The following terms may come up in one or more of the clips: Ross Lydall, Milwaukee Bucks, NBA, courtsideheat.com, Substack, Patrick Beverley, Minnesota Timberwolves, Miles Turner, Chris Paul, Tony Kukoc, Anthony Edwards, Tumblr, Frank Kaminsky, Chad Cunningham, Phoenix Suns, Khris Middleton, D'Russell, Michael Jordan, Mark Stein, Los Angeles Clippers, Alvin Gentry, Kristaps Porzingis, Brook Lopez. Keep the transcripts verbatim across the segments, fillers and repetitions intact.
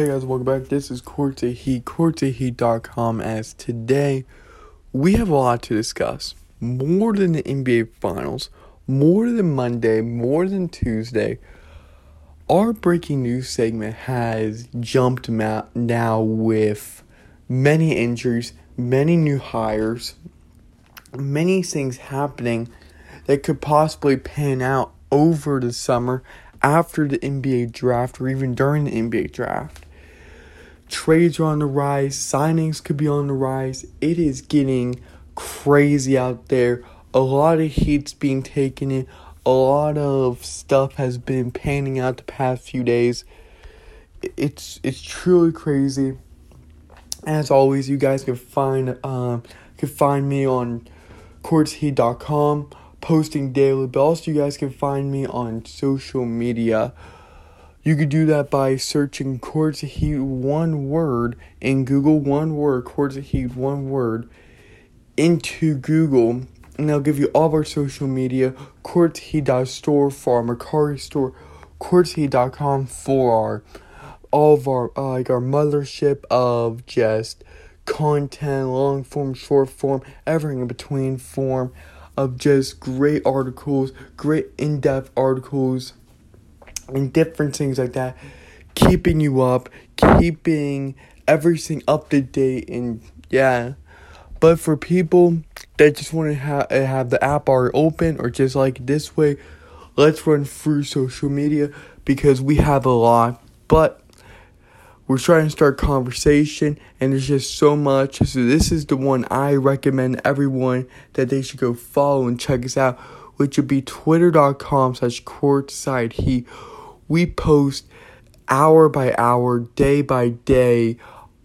Hey guys, welcome back. This is Courtside Heat, courtside heat dot com, as today we have a lot to discuss. More than the N B A Finals, more than Monday, more than Tuesday. Our breaking news segment has jumped ma- now with many injuries, many new hires, many things happening that could possibly pan out over the summer after the N B A draft or even during the N B A draft. Trades are on the rise. Signings could be on the rise. It is getting crazy out there. A lot of heat's being taken in. A lot of stuff has been panning out the past few days. It's it's truly crazy. As always, you guys can find um can find me on courts heat dot com, posting daily. But also, you guys can find me on social media. You could do that by searching Courtside Heat one word in Google, one word, Courtside Heat one word, into Google. And they'll give you all of our social media, courtside heat dot store for our Mercari store, courtside heat dot com for our, all of our, uh, like our mothership of just content, long form, short form, everything in between form of just great articles, great in-depth articles, and different things like that, keeping you up, keeping everything up to date, and yeah. But for people that just want to ha- have the app already open or just like this way, let's run through social media because we have a lot. But we're trying to start conversation and there's just so much. So this is the one I recommend everyone that they should go follow and check us out, which would be twitter dot com slash courtside heat. We post hour by hour, day by day,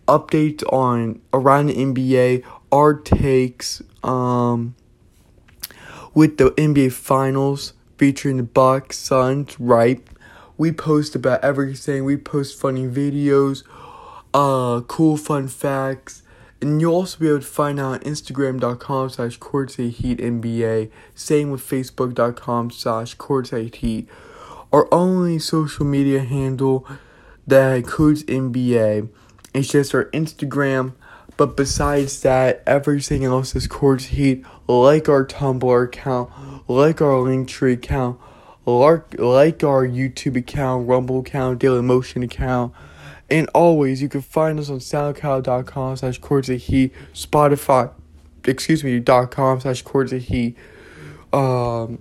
updates on around the N B A, our takes um, with the N B A Finals featuring the Bucks, Suns, right? We post about everything. We post funny videos, uh, cool fun facts. And you'll also be able to find out on instagram dot com slash courtside heat N B A. Same with facebook dot com slash courtside heat. Our only social media handle that includes N B A. It's just our Instagram. But besides that, everything else is Courtside Heat. Like our Tumblr account, like our Linktree account, like, like our YouTube account, Rumble account, Dailymotion account. And always, you can find us on soundcloud dot com slash courtside heat, Spotify, excuse me, dot com slash courtside heat, um,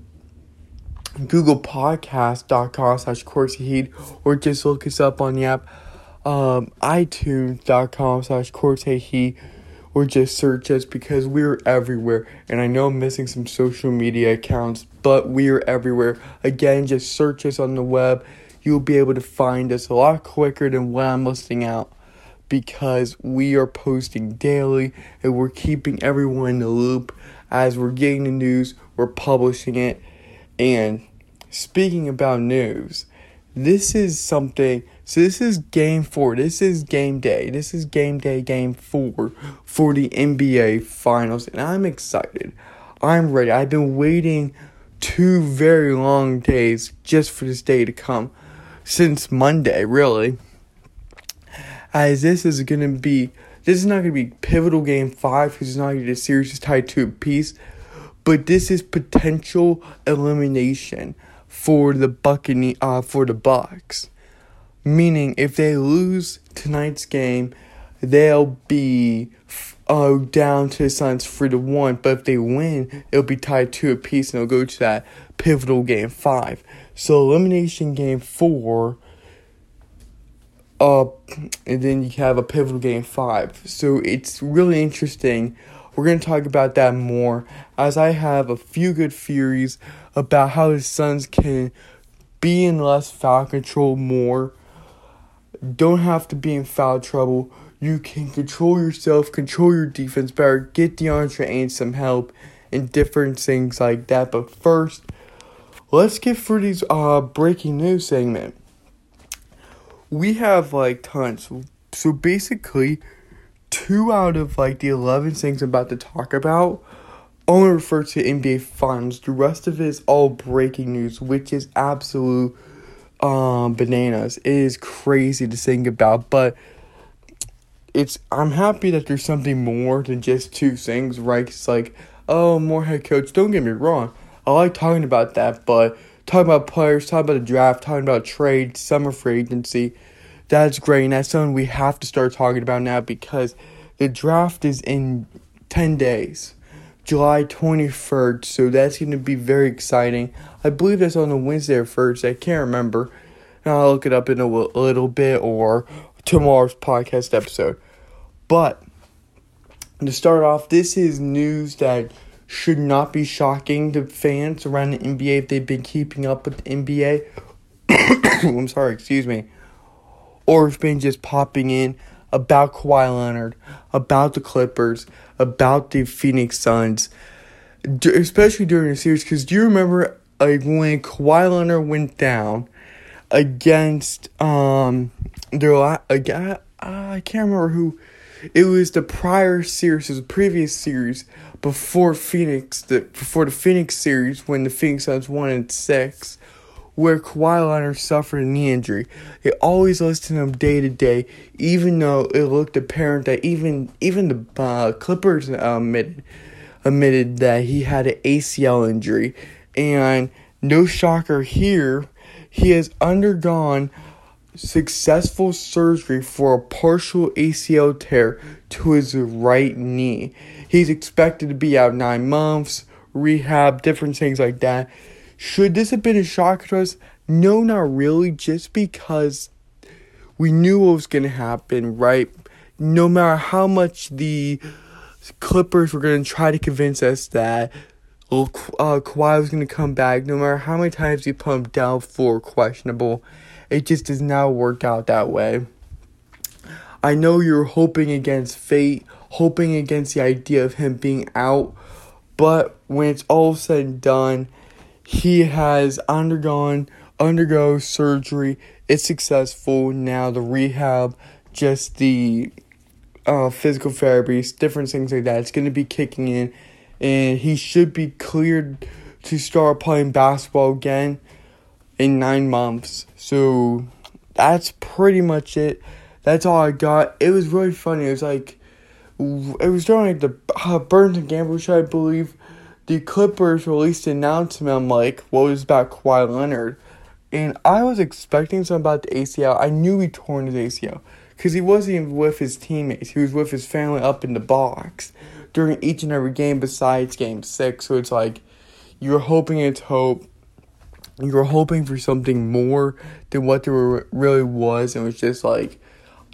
google podcast dot com slash courtside heat, or just look us up on the app, um, itunes dot com slash courtside heat, or just search us because we're everywhere. And I know I'm missing some social media accounts, but we're everywhere. Again, just search us on the web. You'll be able to find us a lot quicker than what I'm listing out because we are posting daily and we're keeping everyone in the loop as we're getting the news, we're publishing it. And speaking about news, this is something, so this is game four, this is game day, this is game day, game four for the N B A Finals, and I'm excited, I'm ready, I've been waiting two very long days just for this day to come. Since Monday, really, as this is going to be, this is not going to be pivotal game five because it's not going to be a series is tied to a piece, but this is potential elimination for the Buccane- uh, for the Bucks, meaning if they lose tonight's game, they'll be uh, down to the Suns three to one. But if they win, it'll be tied two apiece and it'll go to that pivotal game five. So elimination game four, uh, and then you have a pivotal game five. So it's really interesting. We're going to talk about that more as I have a few good theories about how the Suns can be in less foul control more. Don't have to be in foul trouble. You can control yourself, control your defense better, get DeAndre Ayton some help, and different things like that. But first, let's get through these uh, breaking news segment. We have like tons. So basically, two out of like the eleven things I'm about to talk about only refer to N B A Finals. The rest of it is all breaking news, which is absolute um, bananas. It is crazy to think about, but it's I'm happy that there's something more than just two things, right? It's like, oh, more head coach. Don't get me wrong. I like talking about that, but talking about players, talking about the draft, talking about trade, summer free agency, that's great, and that's something we have to start talking about now because the draft is in ten days, July twenty-third, so that's going to be very exciting. I believe that's on a Wednesday or Thursday, I can't remember, and I'll look it up in a w- little bit or tomorrow's podcast episode. But to start off, this is news that should not be shocking to fans around the N B A if they've been keeping up with the N B A. I'm sorry, excuse me. Or it's been just popping in about Kawhi Leonard, about the Clippers, about the Phoenix Suns, D- especially during the series. Because do you remember like when Kawhi Leonard went down against um their la- I, I can't remember who. It was the prior series, it was the previous series before Phoenix, the before the Phoenix series when the Phoenix Suns won in six, where Kawhi Leonard suffered a knee injury. They always listed him day to day, even though it looked apparent that even even the uh, Clippers admitted admitted that he had an A C L injury, and no shocker here, he has undergone successful surgery for a partial A C L tear to his right knee. He's expected to be out nine months, rehab, different things like that. Should this have been a shock to us? No, not really, just because we knew what was going to happen, right? No matter how much the Clippers were going to try to convince us that uh, Kawhi was going to come back, no matter how many times he pumped down for questionable, it just does not work out that way. I know you're hoping against fate, hoping against the idea of him being out, but when it's all said and done, he has undergone, undergo surgery. It's successful now. The rehab, just the uh, physical therapies, different things like that. It's going to be kicking in, and he should be cleared to start playing basketball again in nine months. So that's pretty much it. That's all I got. It was really funny. It was like, it was during like the uh, Burns and Gamble show, I believe. The Clippers released an announcement. I'm like, what was about Kawhi Leonard? And I was expecting something about the A C L. I knew he torn his A C L because he wasn't even with his teammates. He was with his family up in the box during each and every game besides game six. So it's like you're hoping it's hope. You're hoping for something more than what there really was. And it was just like,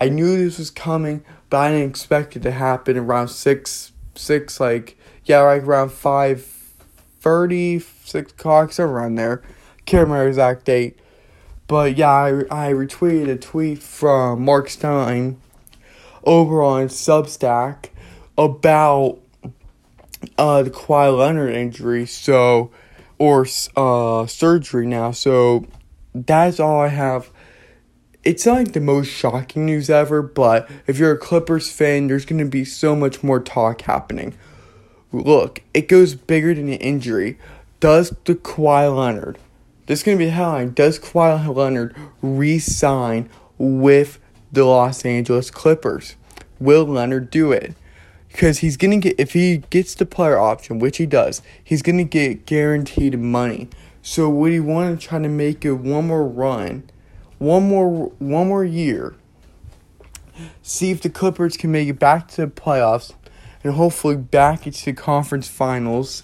I knew this was coming, but I didn't expect it to happen around six, six like, yeah, like around five thirty, six o'clock, somewhere around there. Can't remember the exact date. But yeah, I, I retweeted a tweet from Mark Stein over on Substack about uh, the Kawhi Leonard injury, so, or uh, surgery now. So that's all I have. It's not like the most shocking news ever, but if you're a Clippers fan, there's going to be so much more talk happening. Look, it goes bigger than the injury. Does the Kawhi Leonard, this is going to be the headline, does Kawhi Leonard re-sign with the Los Angeles Clippers? Will Leonard do it? Because he's going to get, if he gets the player option, which he does, he's going to get guaranteed money. So would he want to try to make it one more run, one more, one more year, see if the Clippers can make it back to the playoffs, and hopefully back into the conference finals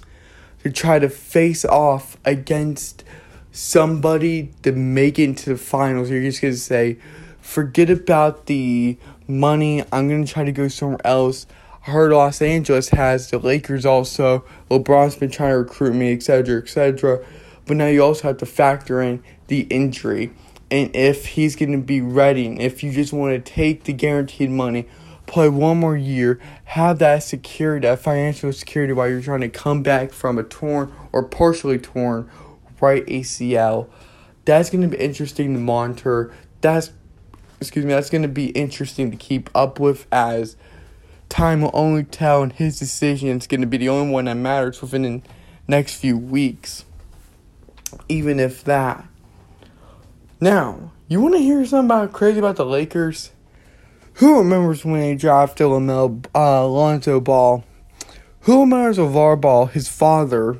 to try to face off against somebody to make it into the finals? You're just going to say, forget about the money. I'm going to try to go somewhere else. I heard Los Angeles has the Lakers also. LeBron's been trying to recruit me, et cetera, et cetera. But now you also have to factor in the injury and if he's going to be ready. And if you just want to take the guaranteed money, play one more year, have that security, that financial security while you're trying to come back from a torn or partially torn right A C L. That's going to be interesting to monitor. That's, excuse me, that's going to be interesting to keep up with as time will only tell and his decision is going to be the only one that matters within the next few weeks. Even if that. Now, you want to hear something about crazy about the Lakers? Who remembers when they drafted LaMelo, uh, Lonzo Ball? Who remembers LaVar Ball, his father,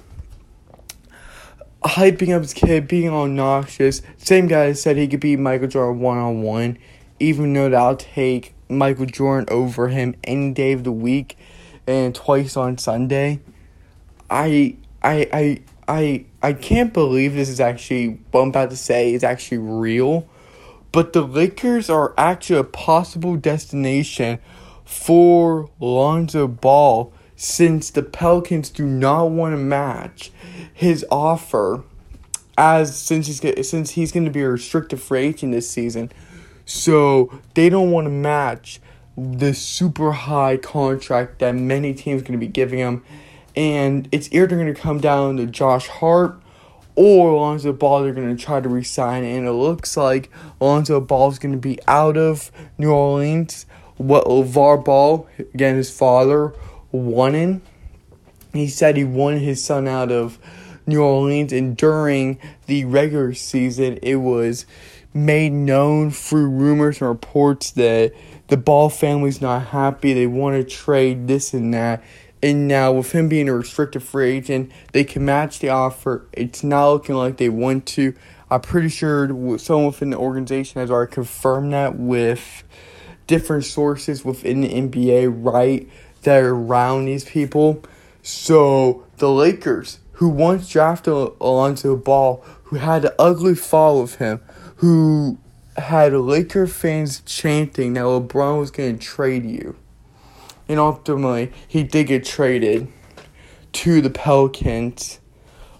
hyping up his kid, being obnoxious? Same guy said he could beat Michael Jordan one-on-one, even though that I'll take Michael Jordan over him any day of the week and twice on Sunday. I, I, I, I, I can't believe this is actually, what I'm about to say is actually real. But the Lakers are actually a possible destination for Lonzo Ball since the Pelicans do not want to match his offer, as since he's since he's going to be a restricted free agent this season. So they don't want to match the super high contract that many teams are going to be giving him. And it's either going to come down to Josh Hart or Lonzo Ball. They're going to try to re-sign. And it looks like Lonzo Ball is going to be out of New Orleans. What LaVar Ball, again his father, wanted. He said he wanted his son out of New Orleans. And during the regular season, it was made known through rumors and reports that the Ball family's not happy. They want to trade this and that. And now, with him being a restricted free agent, they can match the offer. It's not looking like they want to. I'm pretty sure someone within the organization has already confirmed that with different sources within the N B A, right, that are around these people. So, the Lakers, who once drafted Lonzo Ball, who had an ugly fall of him, who had Laker fans chanting that LeBron was going to trade you. And ultimately, he did get traded to the Pelicans,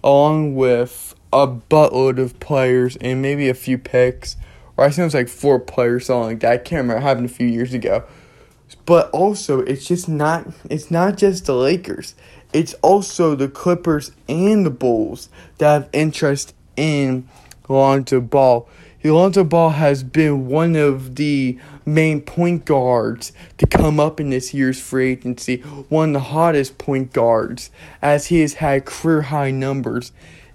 along with a buttload of players and maybe a few picks. Or I think it was like four players, something like that. I can't remember. It happened a few years ago. But also, it's just not. It's not just the Lakers. It's also the Clippers and the Bulls that have interest in Lonzo Ball. Lonzo Ball has been one of the main point guards to come up in this year's free agency, one of the hottest point guards, as he has had career-high numbers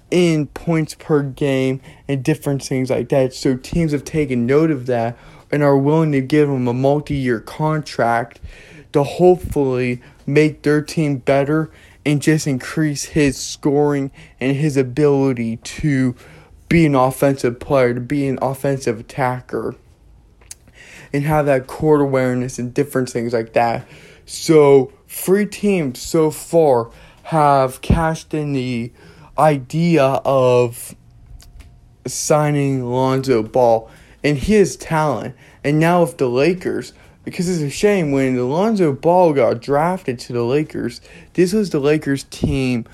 in points per game and different things like that. So teams have taken note of that and are willing to give him a multi-year contract to hopefully make their team better and just increase his scoring and his ability to be an offensive player, to be an offensive attacker, and have that court awareness and different things like that. So, three teams so far have cashed in the idea of signing Lonzo Ball and his talent. And now with the Lakers, because it's a shame when Lonzo Ball got drafted to the Lakers, this was the Lakers team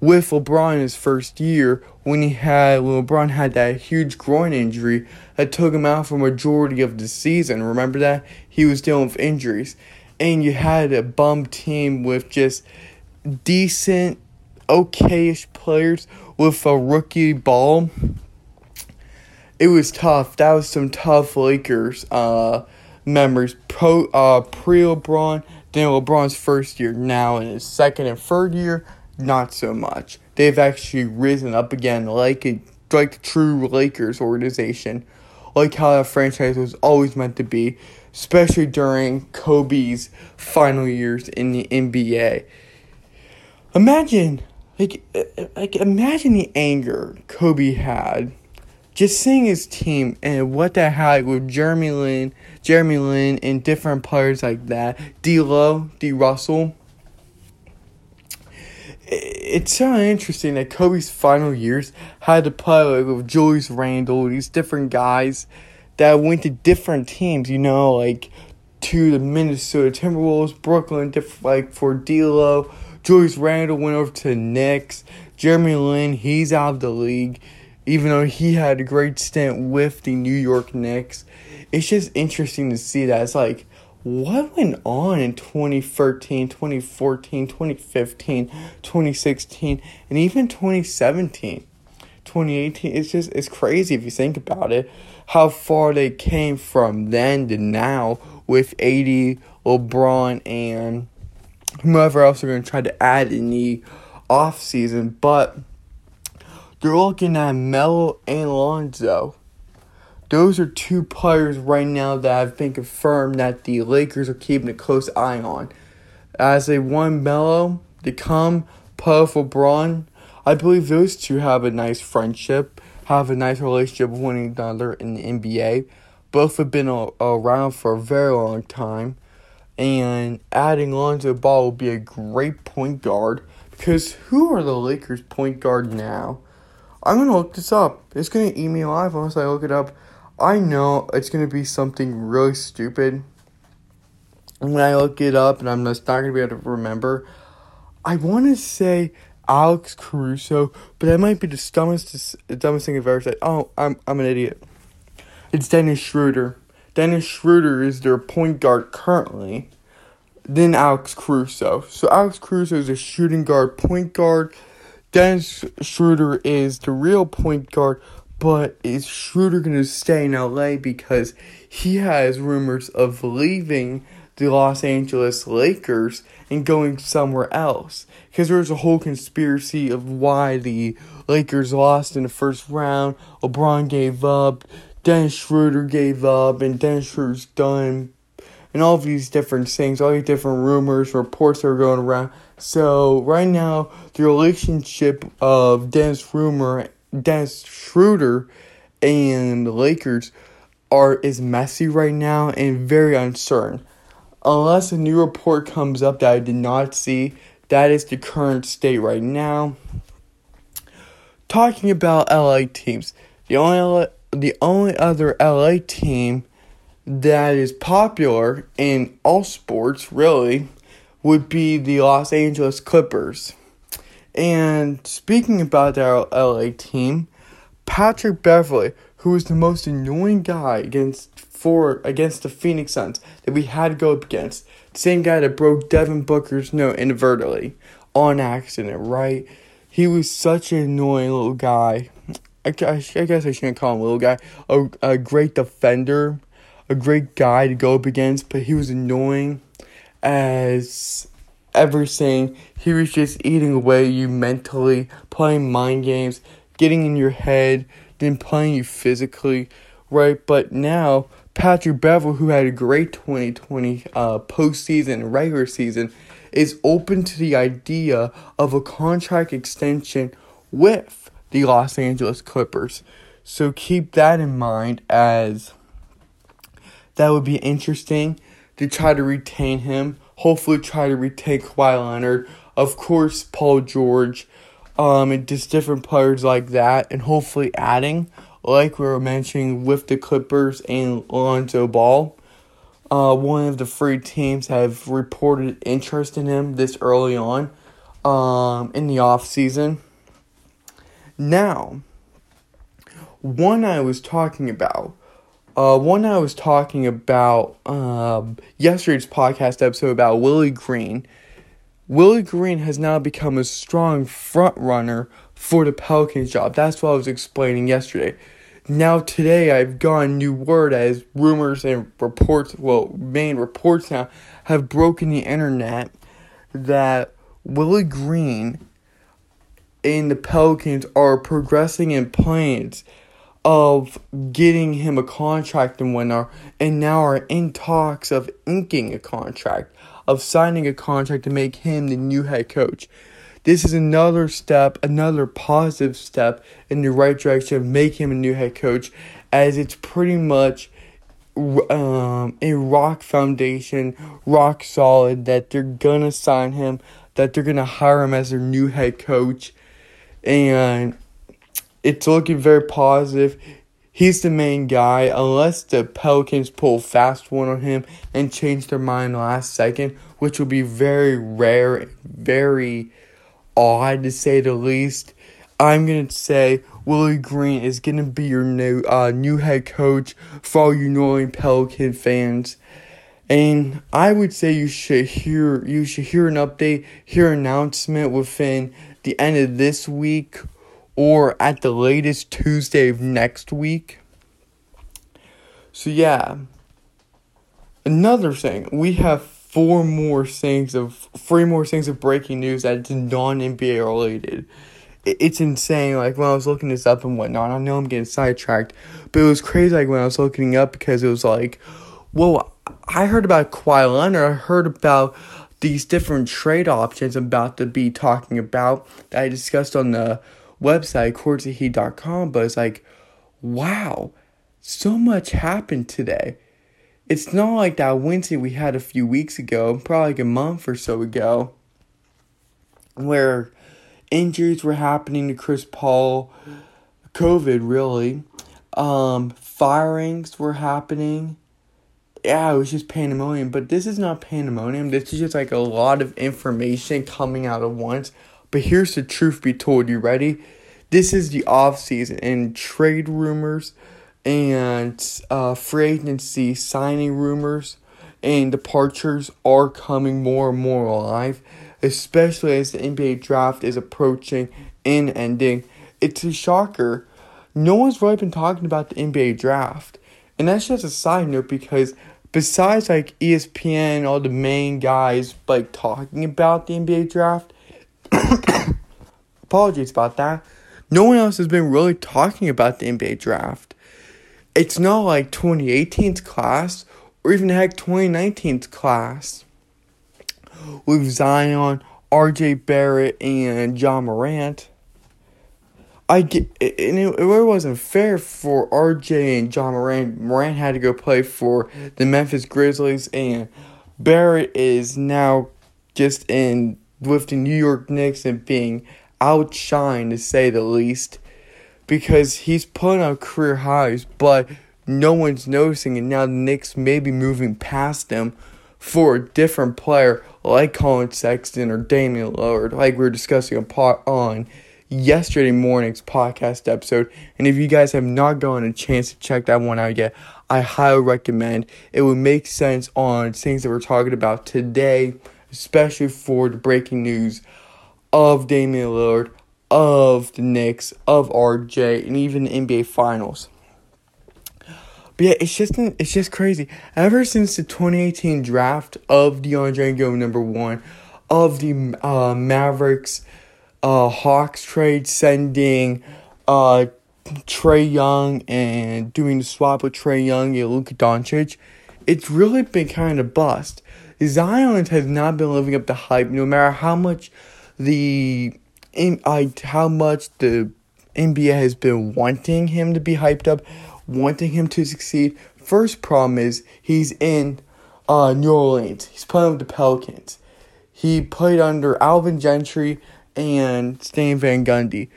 with LeBron in his first year, when he had when LeBron had that huge groin injury that took him out for a majority of the season. Remember that? He was dealing with injuries. And you had a bum team with just decent, okay-ish players with a rookie Ball. It was tough. That was some tough Lakers uh, memories. Pro, uh, pre-LeBron, then LeBron's first year. Now in his second and third year, not so much. They've actually risen up again like a, like the true Lakers organization. Like how that franchise was always meant to be. Especially during Kobe's final years in the N B A. Imagine, like, like imagine the anger Kobe had just seeing his team and what that had with Jeremy Lin, Jeremy Lin and different players like that. D-Lo, D-Russell. It's so interesting that Kobe's final years had to play like, with Julius Randle, these different guys that went to different teams, you know, like to the Minnesota Timberwolves, Brooklyn, diff- like for D'Lo. Julius Randle went over to the Knicks. Jeremy Lin, he's out of the league, even though he had a great stint with the New York Knicks. It's just interesting to see that. It's like, what went on in twenty thirteen, twenty fourteen, twenty fifteen, twenty sixteen, and even twenty seventeen, twenty eighteen? It's just, it's crazy if you think about it, how far they came from then to now with A D, LeBron, and whoever else they're going to try to add in the offseason. But they're looking at Melo and Lonzo Those are two players right now that have been confirmed that the Lakers are keeping a close eye on. As they want Melo to come, powerful Braun, I believe those two have a nice friendship, have a nice relationship with one another in the N B A. Both have been a- around for a very long time. And adding Lonzo Ball will be a great point guard. Because who are the Lakers' point guard now? I'm going to look this up. It's going to eat me alive unless I look it up. I know it's going to be something really stupid. And when I look it up and I'm just not going to be able to remember, I want to say Alex Caruso, but that might be the dumbest, the dumbest thing I've ever said. Oh, I'm I'm an idiot. It's Dennis Schroeder. Dennis Schroeder is their point guard currently. Then Alex Caruso. So Alex Caruso is a shooting guard, point guard. Dennis Schroeder is the real point guard, but is Schroeder going to stay in L A because he has rumors of leaving the Los Angeles Lakers and going somewhere else? Because there's a whole conspiracy of why the Lakers lost in the first round. LeBron gave up, Dennis Schroeder gave up, and Dennis Schroeder's done. And all of these different things, all these different rumors, reports that are going around. So right now, the relationship of Dennis Rumor, Dennis Schroeder, and the Lakers are is messy right now and very uncertain. Unless a new report comes up that I did not see, that is the current state right now. Talking about L A teams, the only the only other L A team that is popular in all sports, really, would be the Los Angeles Clippers. And speaking about that L A team, Patrick Beverley, who was the most annoying guy against for against the Phoenix Suns that we had to go up against, the same guy that broke Devin Booker's note inadvertently, on accident, right? He was such an annoying little guy. I, I, I guess I shouldn't call him a little guy. A, a great defender. A great guy to go up against, but he was annoying as everything. He was just eating away you mentally, playing mind games, getting in your head, then playing you physically, right? But now, Patrick Beverley, who had a great twenty twenty uh, postseason, regular season, is open to the idea of a contract extension with the Los Angeles Clippers. So keep that in mind, as that would be interesting to try to retain him. Hopefully try to retain Kawhi Leonard. Of course, Paul George. Um, and just different players like that. And hopefully adding, like we were mentioning with the Clippers and Lonzo Ball. Uh, one of the free teams have reported interest in him this early on. Um, in the offseason. Now, one I was talking about. Uh, one I was talking about um, yesterday's podcast episode about Willie Green. Willie Green has now become a strong front runner for the Pelicans job. That's what I was explaining yesterday. Now today I've gotten new word as rumors and reports, well, main reports now, have broken the internet that Willie Green and the Pelicans are progressing in plans of getting him a contract and whatnot, and now are in talks of inking a contract, of signing a contract to make him the new head coach. This is another step, another positive step in the right direction of making him a new head coach, as it's pretty much um, a rock foundation, rock solid, that they're going to sign him, that they're going to hire him as their new head coach, and it's looking very positive. He's the main guy. Unless the Pelicans pull a fast one on him and change their mind last second, which would be very rare, very odd to say the least. I'm going to say Willie Green is going to be your new uh, new head coach for all you New Orleans Pelican fans. And I would say you should hear you should hear an update, hear an announcement within the end of this week, or at the latest Tuesday of next week. So yeah. Another thing. We have four more things of. Three more things of breaking news that's non N B A related. it's insane. Like, when I was looking this up and whatnot, I know I'm getting sidetracked, but it was crazy, like, when I was looking up, because it was like, whoa, I heard about Kawhi Leonard, I heard about these different trade options I'm about to be talking about that I discussed on the website, courtside heat dot com, but it's like, wow, so much happened today. It's not like that Wednesday we had a few weeks ago, probably like a month or so ago, where injuries were happening to Chris Paul, COVID really, um, firings were happening. Yeah, it was just pandemonium, but this is not pandemonium. This is just like a lot of information coming out at once. But here's the truth be told. You ready? This is the offseason, and trade rumors and uh, free agency signing rumors and departures are coming more and more alive, especially as the N B A draft is approaching and ending. It's a shocker. No one's really been talking about the N B A draft. And that's just a side note, because besides like E S P N, all the main guys like talking about the N B A draft, apologies about that, no one else has been really talking about the N B A draft. It's not like twenty eighteen's class or even heck twenty nineteen's class with Zion, R J Barrett, and John Morant. I get, and it really wasn't fair for R J and John Morant. Morant had to go play for the Memphis Grizzlies, and Barrett is now just in with the New York Knicks and being outshined, to say the least, because he's putting up career highs, but no one's noticing, and now the Knicks may be moving past him for a different player like Colin Sexton or Damian Lillard, like we were discussing on on. yesterday morning's podcast episode. And if you guys have not gotten a chance to check that one out yet, I highly recommend. It would make sense on things that we're talking about today, especially for the breaking news of Damian Lillard, of the Knicks, of R J, and even the N B A Finals. But yeah, it's just it's just crazy. Ever since the twenty eighteen draft of DeAndre going number one, of the uh, Mavericks. Uh, Hawks trade sending uh, Trae Young and doing the swap with Trae Young and Luka Doncic, it's really been kind of bust. Zion has not been living up to hype, no matter how much the uh, how much the N B A has been wanting him to be hyped up, wanting him to succeed. First problem is he's in uh, New Orleans. He's playing with the Pelicans. He played under Alvin Gentry and Stan Van Gundy.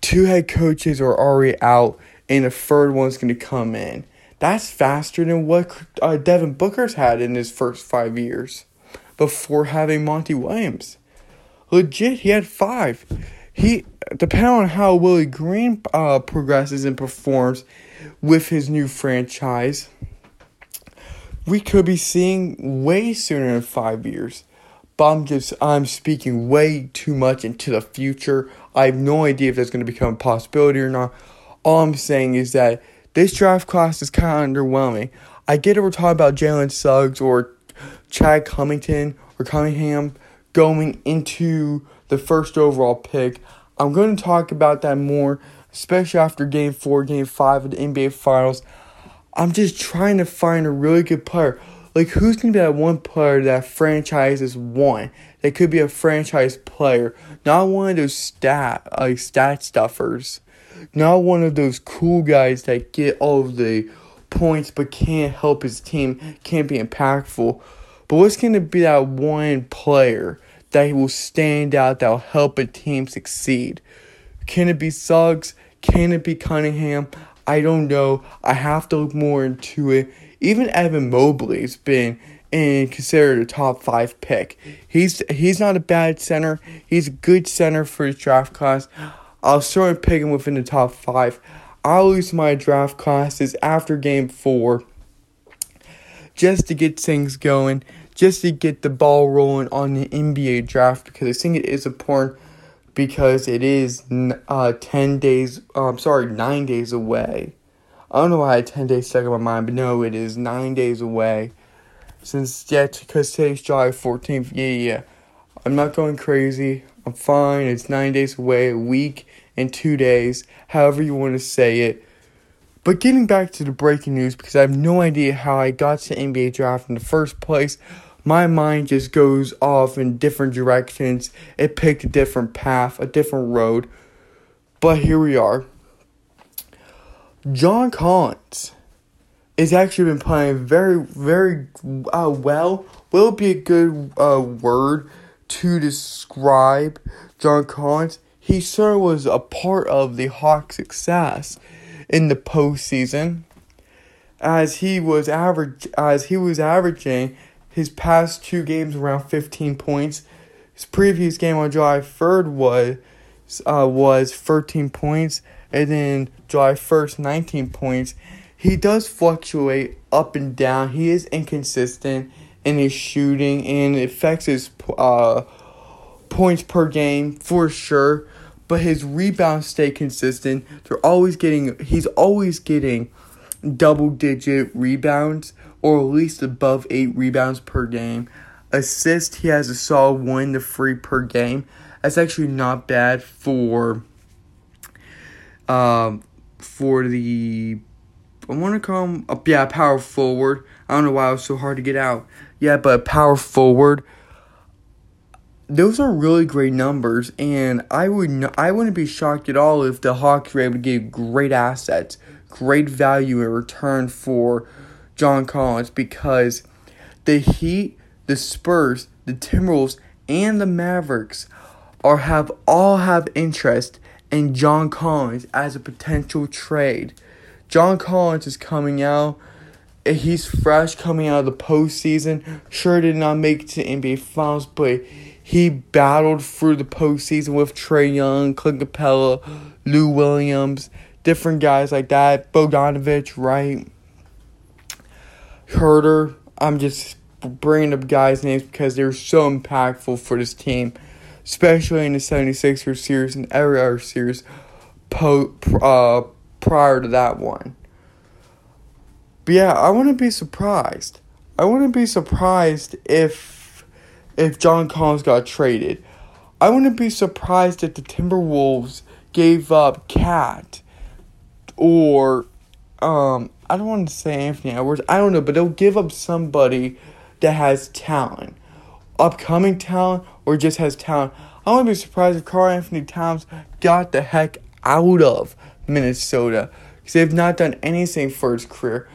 Two head coaches are already out, and a third one's going to come in. That's faster than what uh, Devin Booker's had in his first five years before having Monty Williams. Legit, he had five. He, depending on how Willie Green uh, progresses and performs with his new franchise, we could be seeing way sooner than five years. But I'm just, I'm speaking way too much into the future. I have no idea if that's going to become a possibility or not. All I'm saying is that this draft class is kind of underwhelming. I get it, we're talking about Jalen Suggs or Chad Cunningham or Cunningham going into the first overall pick. I'm going to talk about that more, especially after Game four, Game five of the N B A Finals. I'm just trying to find a really good player. Like, who's going to be that one player that franchises want? That could be a franchise player. Not one of those stat, like, stat stuffers. Not one of those cool guys that get all of the points but can't help his team, can't be impactful. But what's going to be that one player that will stand out, that will help a team succeed? Can it be Suggs? Can it be Cunningham? I don't know. I have to look more into it. Even Evan Mobley's been in considered a top five pick. He's he's not a bad center. He's a good center for his draft class. I'll certainly pick him within the top five. I'll lose my draft classes after Game four just to get things going, just to get the ball rolling on the N B A draft, because I think it is important, because it is uh, ten days, uh, I'm sorry, nine days away. I don't know why I had ten days stuck in my mind, but no, it is nine days away. Since, yeah, because today's July fourteenth, yeah, yeah. I'm not going crazy. I'm fine. It's nine days away, a week, and two days, however you want to say it. But getting back to the breaking news, because I have no idea how I got to the N B A draft in the first place, my mind just goes off in different directions. It picked a different path, a different road. But here we are. John Collins has actually been playing very, very uh, well. Will be a good uh, word to describe John Collins. He sure was a part of the Hawks' success in the postseason, as he was average as he was averaging his past two games around fifteen points. His previous game on July third was uh, was thirteen points, and then July first, nineteen points. He does fluctuate up and down. He is inconsistent in his shooting, and it affects his uh, points per game for sure. But his rebounds stay consistent. They're always getting. He's always getting double-digit rebounds, or at least above eight rebounds per game. Assist, he has a solid one to three per game. That's actually not bad for. Um, for the, I want to call him a yeah power forward. I don't know why it was so hard to get out. Yeah, but power forward. Those are really great numbers, and I would no, I wouldn't be shocked at all if the Hawks were able to give great assets, great value in return for John Collins, because the Heat, the Spurs, the Timberwolves, and the Mavericks are have all have interest in John Collins as a potential trade. John Collins is coming out. He's fresh coming out of the postseason. Sure did not make it to the N B A Finals, but he battled through the postseason with Trae Young, Clint Capella, Lou Williams, different guys like that, Bogdanovich, right? Herter. I'm just bringing up guys' names because they were so impactful for this team, especially in the seventy-sixers series and every other series po- uh, prior to that one. But yeah, I wouldn't be surprised. I wouldn't be surprised if If John Collins got traded. I wouldn't be surprised if the Timberwolves gave up Cat or um I don't want to say Anthony Edwards. I don't know, but they'll give up somebody that has talent, upcoming talent, or just has talent. I wouldn't be surprised if Karl Anthony Towns got the heck out of Minnesota, because they've not done anything for his career,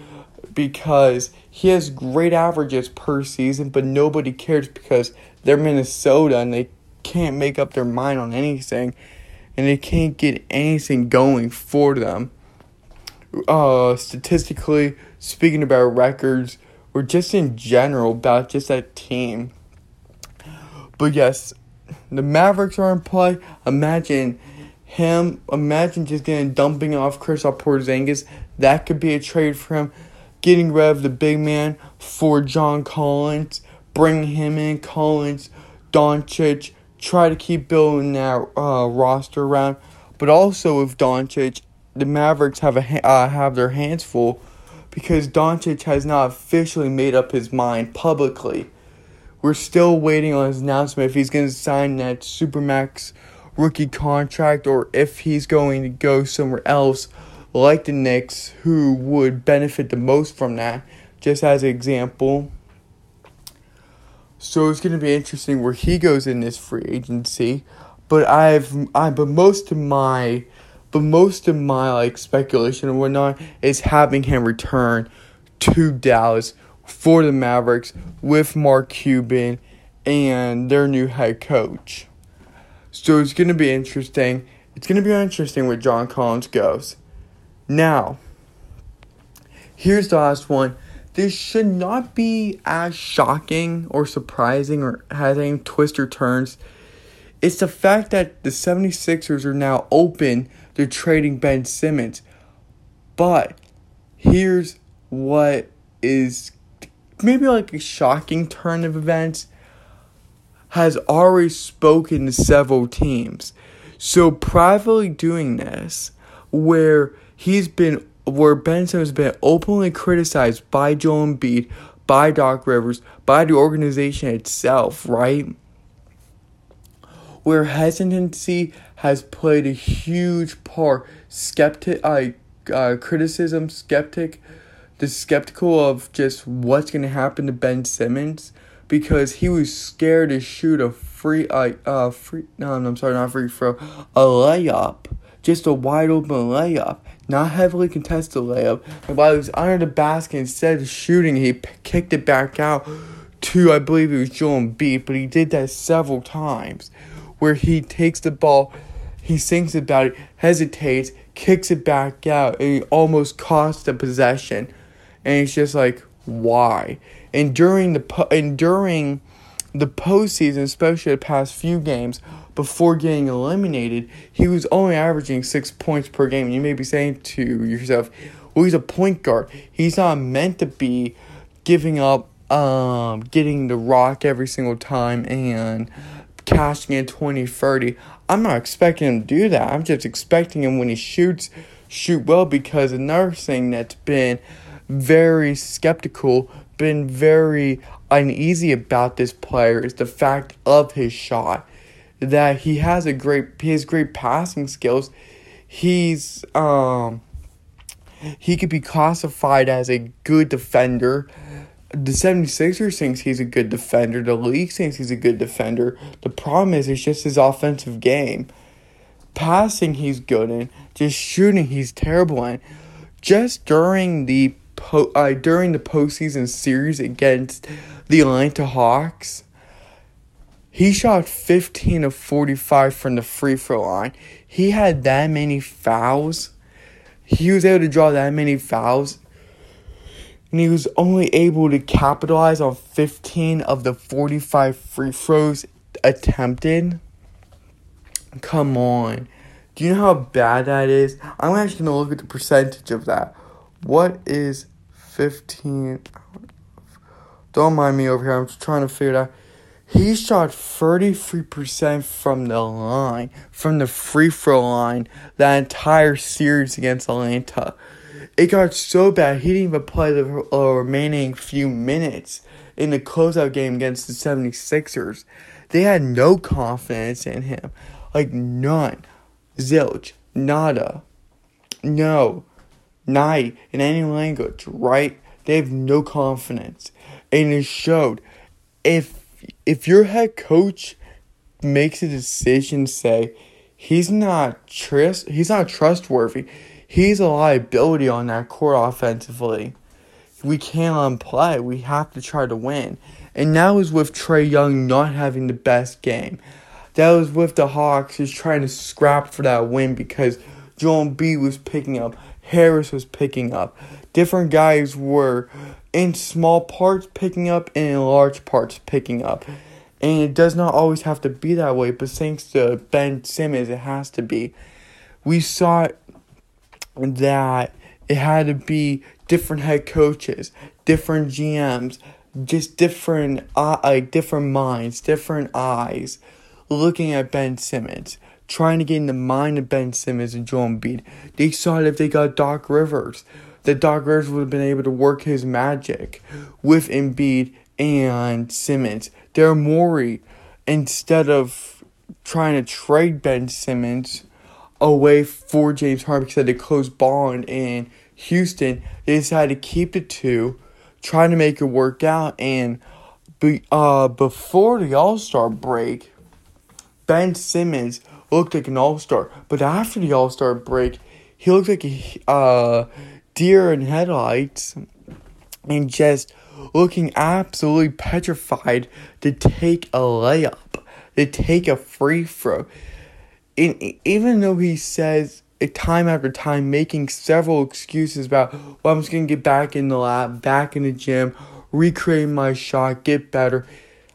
because he has great averages per season, but nobody cares because they're Minnesota and they can't make up their mind on anything, and they can't get anything going for them. Uh, statistically, speaking about records, or just in general about just that team. But yes, the Mavericks are in play. Imagine him, imagine just getting dumping off Kristaps Porzingis. That could be a trade for him. Getting rid of the big man for John Collins, bringing him in, Collins, Doncic, try to keep building that uh, roster around. But also with Doncic, the Mavericks have a uh, have their hands full, because Doncic has not officially made up his mind publicly. We're still waiting on his announcement if he's going to sign that Supermax rookie contract, or if he's going to go somewhere else, like the Knicks, who would benefit the most from that, just as an example. So it's going to be interesting where he goes in this free agency. But I've, I, but most of my, but most of my like speculation and whatnot is having him return to Dallas for the Mavericks with Mark Cuban and their new head coach. So it's going to be interesting. It's going to be interesting where John Collins goes. Now, here's the last one. This should not be as shocking or surprising or has any twists or turns. It's the fact that the seventy-sixers are now open to trading Ben Simmons. But here's what is maybe like a shocking turn of events. Has already spoken to several teams. So privately doing this, where... He's been, where Ben Simmons has been openly criticized by Joel Embiid, by Doc Rivers, by the organization itself, right? where hesitancy has played a huge part. Skeptic, I, uh, criticism, skeptic, the skeptical of just what's going to happen to Ben Simmons because he was scared to shoot a free, uh, uh free, no, I'm sorry, not free throw, a layup, just a wide open layup, not heavily contested layup. And while he was under the basket, instead of shooting, he p- kicked it back out to, I believe it was Joel Embiid, but he did that several times, where he takes the ball, he thinks about it, hesitates, kicks it back out, and he almost costs the possession. And it's just like, why? And during the po- and during the postseason, especially the past few games, before getting eliminated, he was only averaging six points per game. And you may be saying to yourself, well, he's a point guard. He's not meant to be giving up, um, getting the rock every single time and cashing in twenty, thirty. I'm not expecting him to do that. I'm just expecting him when he shoots, shoot well, because another thing that's been very skeptical, been very uneasy about this player is the fact of his shot, that he has a great, his great passing skills. He's, um, he could be classified as a good defender. The 76ers thinks he's a good defender. The league thinks he's a good defender. The problem is it's just his offensive game. Passing he's good in. Just shooting he's terrible in. Just during the po- uh, during the postseason series against the Atlanta Hawks, he shot fifteen of forty-five from the free throw line. He had that many fouls. He was able to draw that many fouls. And he was only able to capitalize on fifteen of the forty-five free throws attempted. Come on. Do you know how bad that is? I'm actually going to look at the percentage of that. What is fifteen? Don't mind me over here. I'm just trying to figure it out. He shot thirty-three percent from the line, from the free throw line, that entire series against Atlanta. It got so bad, he didn't even play the uh, remaining few minutes in the closeout game against the 76ers. They had no confidence in him. Like, none. Zilch. Nada. No. Night. In any language, right? They have no confidence. And it showed. If If your head coach makes a decision, say he's not trust, he's not trustworthy, he's a liability on that court offensively. We can't let him play. We have to try to win. And that was with Trae Young not having the best game. That was with the Hawks just trying to scrap for that win because Joel Embiid was picking up, Harris was picking up, different guys were in small parts picking up and in large parts picking up. And it does not always have to be that way, but thanks to Ben Simmons, it has to be. We saw that it had to be different head coaches, different G Ms, just different uh, like different minds, different eyes looking at Ben Simmons, trying to get in the mind of Ben Simmons and Joel Embiid. They saw that if they got Doc Rivers, that Doc Rivers would have been able to work his magic with Embiid and Simmons. Daryl Morey, instead of trying to trade Ben Simmons away for James Harden because they had a close bond in Houston, they decided to keep the two, trying to make it work out. And be, uh, before the All-Star break, Ben Simmons looked like an All-Star. But after the All-Star break, he looked like a... Uh, deer in headlights and just looking absolutely petrified to take a layup, to take a free throw. And even though he says time after time, making several excuses about, well, I'm just going to get back in the lab, back in the gym, recreate my shot, get better.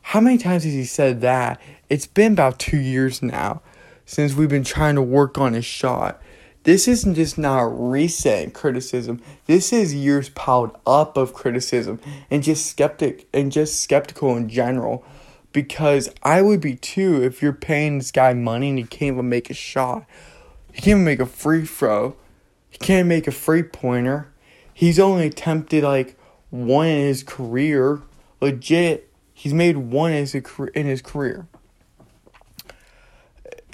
How many times has he said that? It's been about two years now since we've been trying to work on his shot. This isn't just not recent criticism. This is years piled up of criticism and just skeptic and just skeptical in general. Because I would be too if you're paying this guy money and he can't even make a shot. He can't even make a free throw. He can't make a free pointer. He's only attempted like one in his career. Legit, he's made one in his career.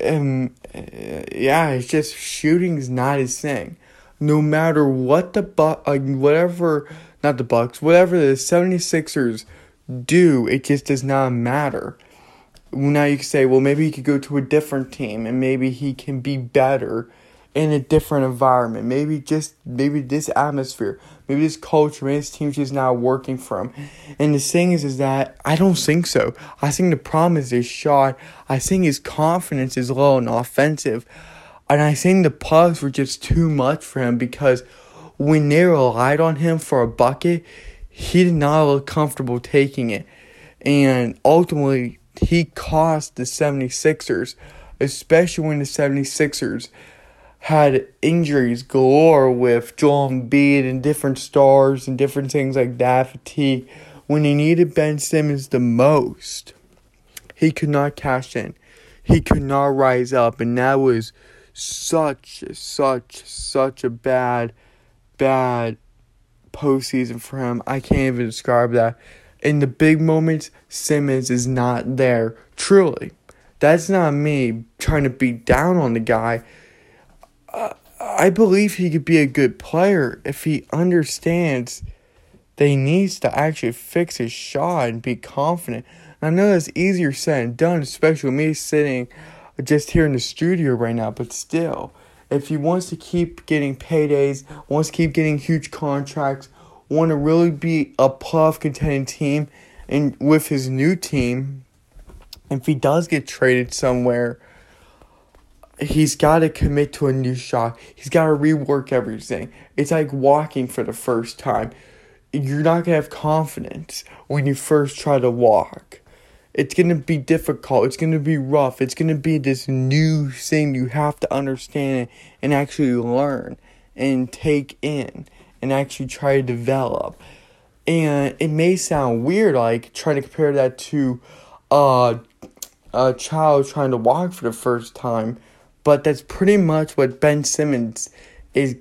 um, yeah, it's just shooting's not his thing. No matter what the Bucks, like whatever, not the Bucks, whatever the 76ers do, it just does not matter. Now you can say, well, maybe he could go to a different team and maybe he can be better in a different environment. Maybe just, maybe this atmosphere, maybe this culture, maybe this team's just not working for him. And the thing is, is that I don't think so. I think the problem is his shot. I think his confidence is low and offensive. And I think the pucks were just too much for him because when they relied on him for a bucket, he did not look comfortable taking it. And ultimately, he cost the 76ers, especially when the 76ers had injuries galore with Joel Embiid and different stars and different things like that, fatigue. When he needed Ben Simmons the most, he could not cash in. He could not rise up, and that was such, such, such a bad, bad postseason for him. I can't even describe that. In the big moments, Simmons is not there, truly. That's not me trying to be down on the guy. Uh, I believe he could be a good player if he understands that he needs to actually fix his shot and be confident. And I know that's easier said than done, especially me sitting just here in the studio right now, but still, if he wants to keep getting paydays, wants to keep getting huge contracts, want to really be a playoff contending team, and with his new team, if he does get traded somewhere, he's got to commit to a new shot. He's got to rework everything. It's like walking for the first time. You're not going to have confidence when you first try to walk. It's going to be difficult. It's going to be rough. It's going to be this new thing you have to understand and actually learn and take in and actually try to develop. And it may sound weird, like trying to compare that to uh, a child trying to walk for the first time, but that's pretty much what Ben Simmons is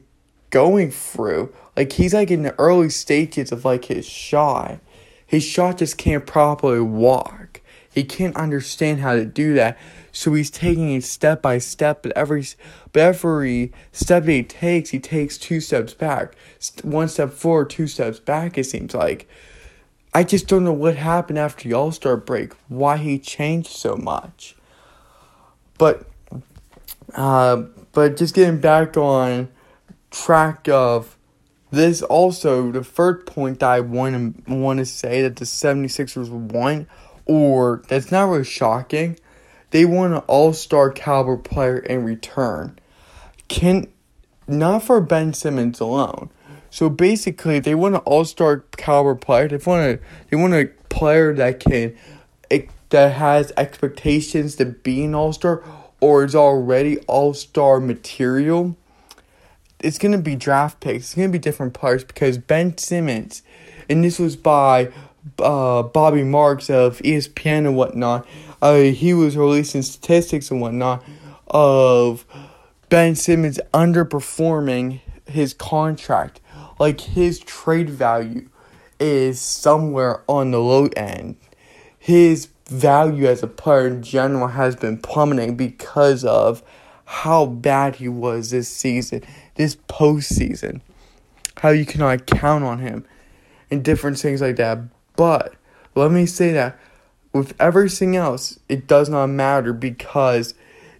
going through. Like, he's like in the early stages of like his shot. His shot just can't properly walk. He can't understand how to do that. So he's taking it step by step. But every, but every step that he takes, he takes two steps back. One step forward, two steps back, it seems like. I just don't know what happened after the All-Star break, why he changed so much. But, uh, but just getting back on track of this, also, the third point that I want to, want to say that the 76ers won, or that's not really shocking, they won an all-star caliber player in return. Can, not for Ben Simmons alone. So basically, they won an all-star caliber player. They want a, they want a player that can, that has expectations to be an all-star or is already all-star material. It's going to be draft picks. It's going to be different players because Ben Simmons, and this was by uh, Bobby Marks of E S P N and whatnot, uh, he was releasing statistics and whatnot of Ben Simmons underperforming his contract. Like, his trade value is somewhere on the low end. His value as a player in general has been plummeting because of how bad he was this season, this postseason, how you cannot count on him, and different things like that. But let me say that with everything else, it does not matter because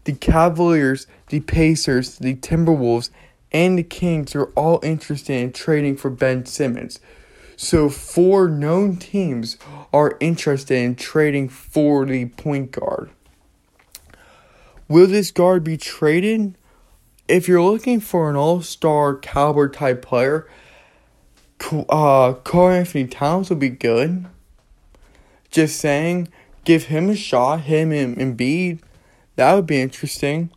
the Cavaliers, the Pacers, the Timberwolves, and the Kings are all interested in trading for Ben Simmons. So four known teams are interested in trading for the point guard. Will this guard be traded? If you're looking for an all-star caliber type player, uh, Karl Anthony Towns would be good. Just saying, give him a shot, him and Embiid. That would be interesting.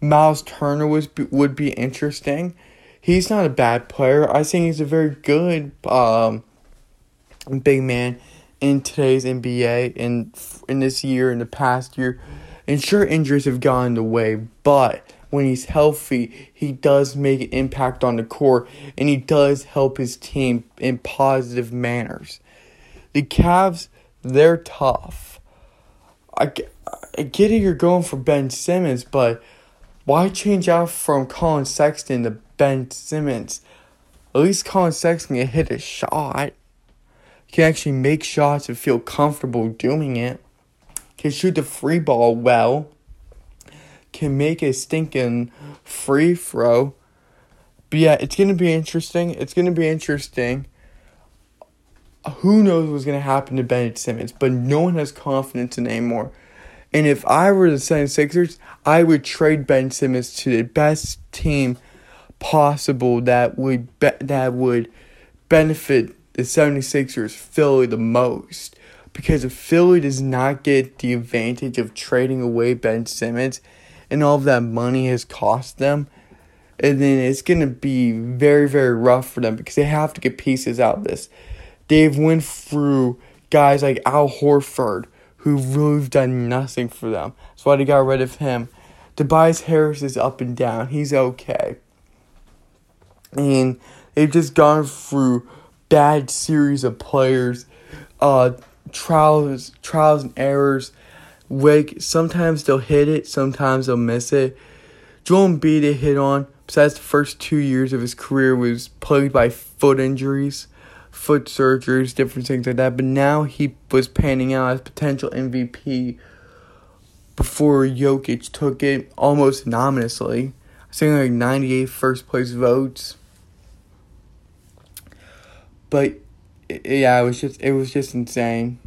Miles Turner was, would be interesting. He's not a bad player. I think he's a very good um, big man in today's N B A, in, in this year, in the past year. And sure, injuries have gone in the way, but when he's healthy, he does make an impact on the court, and he does help his team in positive manners. The Cavs, they're tough. I, I get it, you're going for Ben Simmons, but why change out from Colin Sexton to Ben Simmons? At least Colin Sexton can hit a shot. He can actually make shots and feel comfortable doing it. Can shoot the free ball well. Can make a stinking free throw. But yeah, it's going to be interesting. It's going to be interesting. Who knows what's going to happen to Ben Simmons, but no one has confidence in him anymore. And if I were the 76ers, I would trade Ben Simmons to the best team possible that would be- that would benefit the 76ers, Philly, the most. Because if Philly does not get the advantage of trading away Ben Simmons and all of that money has cost them, and then it's going to be very, very rough for them because they have to get pieces out of this. They've went through guys like Al Horford, who really done nothing for them. That's why they got rid of him. Tobias Harris is up and down. He's okay. And they've just gone through bad series of players, uh, trials, trials and errors. Like, sometimes they'll hit it, sometimes they'll miss it. Joel Embiid they hit on, besides the first two years of his career, was plagued by foot injuries, foot surgeries, different things like that. But now he was panning out as potential M V P before Jokic took it almost anonymously. I think like ninety-eight first place votes. But yeah, it was just it was just insane.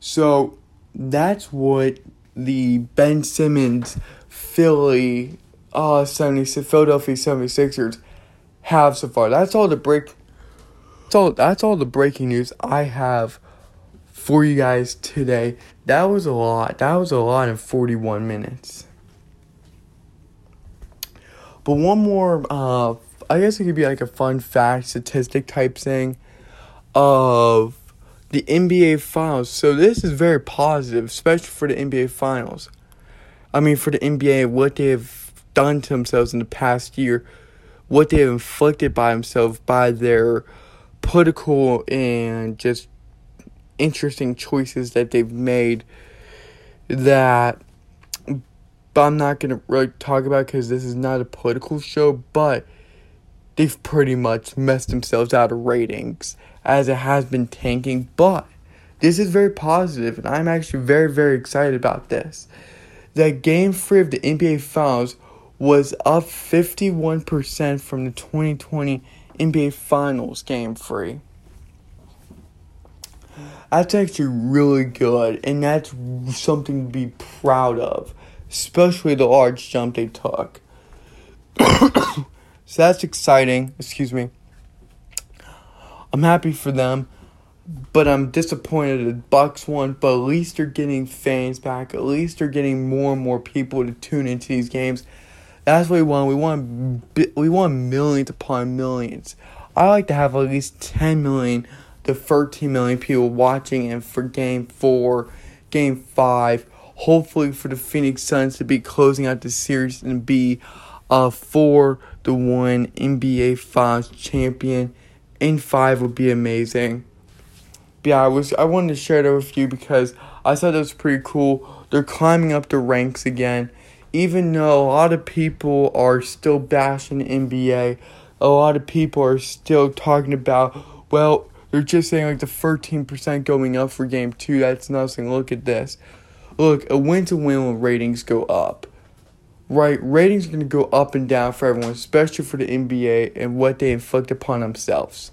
So that's what the Ben Simmons Philly uh seventy-six Philadelphia 76ers have so far. That's all the break that's all that's all the breaking news I have for you guys today. That was a lot. That was a lot in forty-one minutes. But one more, uh, I guess it could be like a fun fact, statistic type thing of the N B A Finals. So this is very positive, especially for the N B A Finals. I mean, for the N B A, what they have done to themselves in the past year, what they have inflicted by themselves by their political and just interesting choices that they've made that... But I'm not going to really talk about because this is not a political show. But they've pretty much messed themselves out of ratings as it has been tanking. But this is very positive, and I'm actually very, very excited about this. That Game three of the N B A Finals was up fifty-one percent from the twenty twenty N B A Finals Game three. That's actually really good, and that's something to be proud of. Especially the large jump they took. So that's exciting. Excuse me. I'm happy for them. But I'm disappointed the Bucks won. But at least they're getting fans back. At least they're getting more and more people to tune into these games. That's what we want. We want, we want millions upon millions. I like to have at least ten million to thirteen million people watching it for Game four, Game five. Hopefully for the Phoenix Suns to be closing out the series and be uh, four to one N B A Finals champion in five would be amazing. But yeah, I was I wanted to share that with you because I thought that was pretty cool. They're climbing up the ranks again. Even though a lot of people are still bashing the N B A, a lot of people are still talking about, well, they're just saying like the thirteen percent going up for Game two, that's nothing, look at this. Look, a win to win when ratings go up, right? Ratings are going to go up and down for everyone, especially for the N B A and what they inflict upon themselves.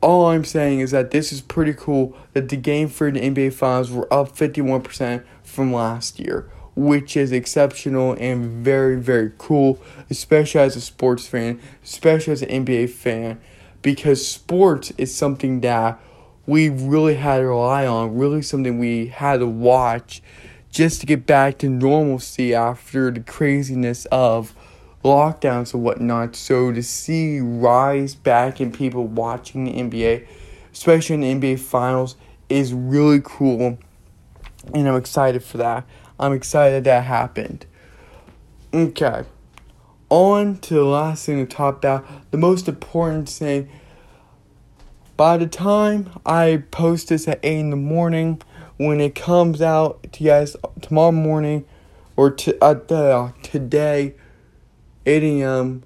All I'm saying is that this is pretty cool that the game for the N B A Finals were up fifty-one percent from last year, which is exceptional and very, very cool, especially as a sports fan, especially as an N B A fan, because sports is something that we really had to rely on, really something we had to watch just to get back to normalcy after the craziness of lockdowns and whatnot. So to see rise back in people watching the N B A, especially in the N B A Finals, is really cool. And I'm excited for that. I'm excited that happened. Okay. On to the last thing to talk about. The most important thing. By the time I post this at eight in the morning, when it comes out to you guys tomorrow morning or to, uh, today, eight a.m.,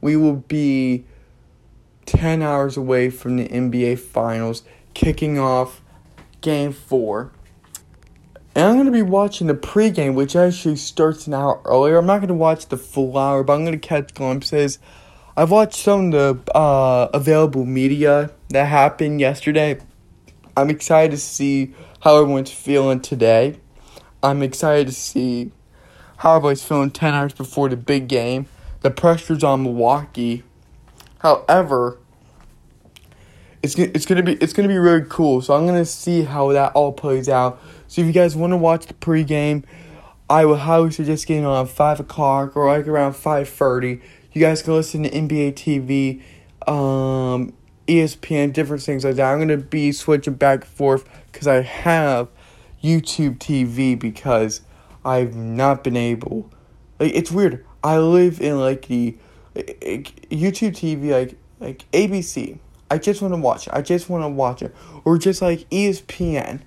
we will be ten hours away from the N B A Finals, kicking off Game four. And I'm going to be watching the pregame, which actually starts an hour earlier. I'm not going to watch the full hour, but I'm going to catch glimpses. I've watched some of the uh, available media that happened yesterday. I'm excited to see how everyone's feeling today. I'm excited to see how everybody's feeling ten hours before the big game. The pressure's on Milwaukee. However, it's it's gonna be it's gonna be really cool. So I'm gonna see how that all plays out. So if you guys want to watch the pregame, I would highly suggest getting on five o'clock or like around five thirty. You guys can listen to N B A T V, um, E S P N, different things like that. I'm going to be switching back and forth because I have YouTube T V because I've not been able. Like, it's weird. I live in, like, the like, YouTube T V, like, like A B C. I just want to watch it. I just want to watch it. Or just, like, E S P N.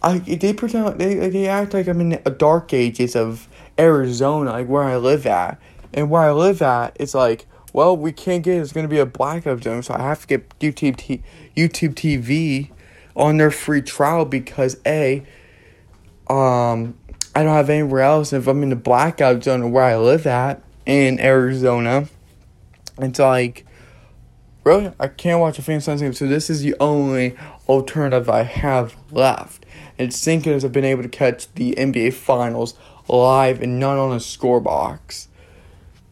I they pretend they they act like I'm in the dark ages of Arizona, like where I live at, and where I live at, it's like, well, we can't get it. It's gonna be a blackout zone, so I have to get YouTube T- YouTube T V on their free trial because a, um, I don't have anywhere else if I'm in the blackout zone of where I live at in Arizona. It's like, really, I can't watch a Phoenix Suns game, so this is the only alternative I have left. And sinking as I've been able to catch the N B A Finals live and not on a score box.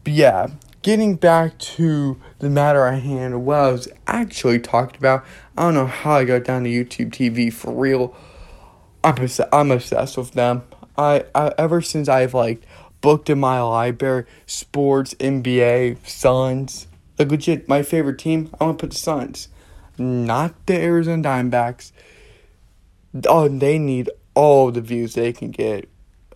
But yeah, getting back to the matter at hand, what I was actually talking about, I don't know how I got down to YouTube T V for real. I'm obs- I'm obsessed with them. I, I ever since I've like booked in my library, sports, N B A, Suns, like legit my favorite team. I want to put the Suns, not the Arizona Diamondbacks. Oh, they need all the views they can get.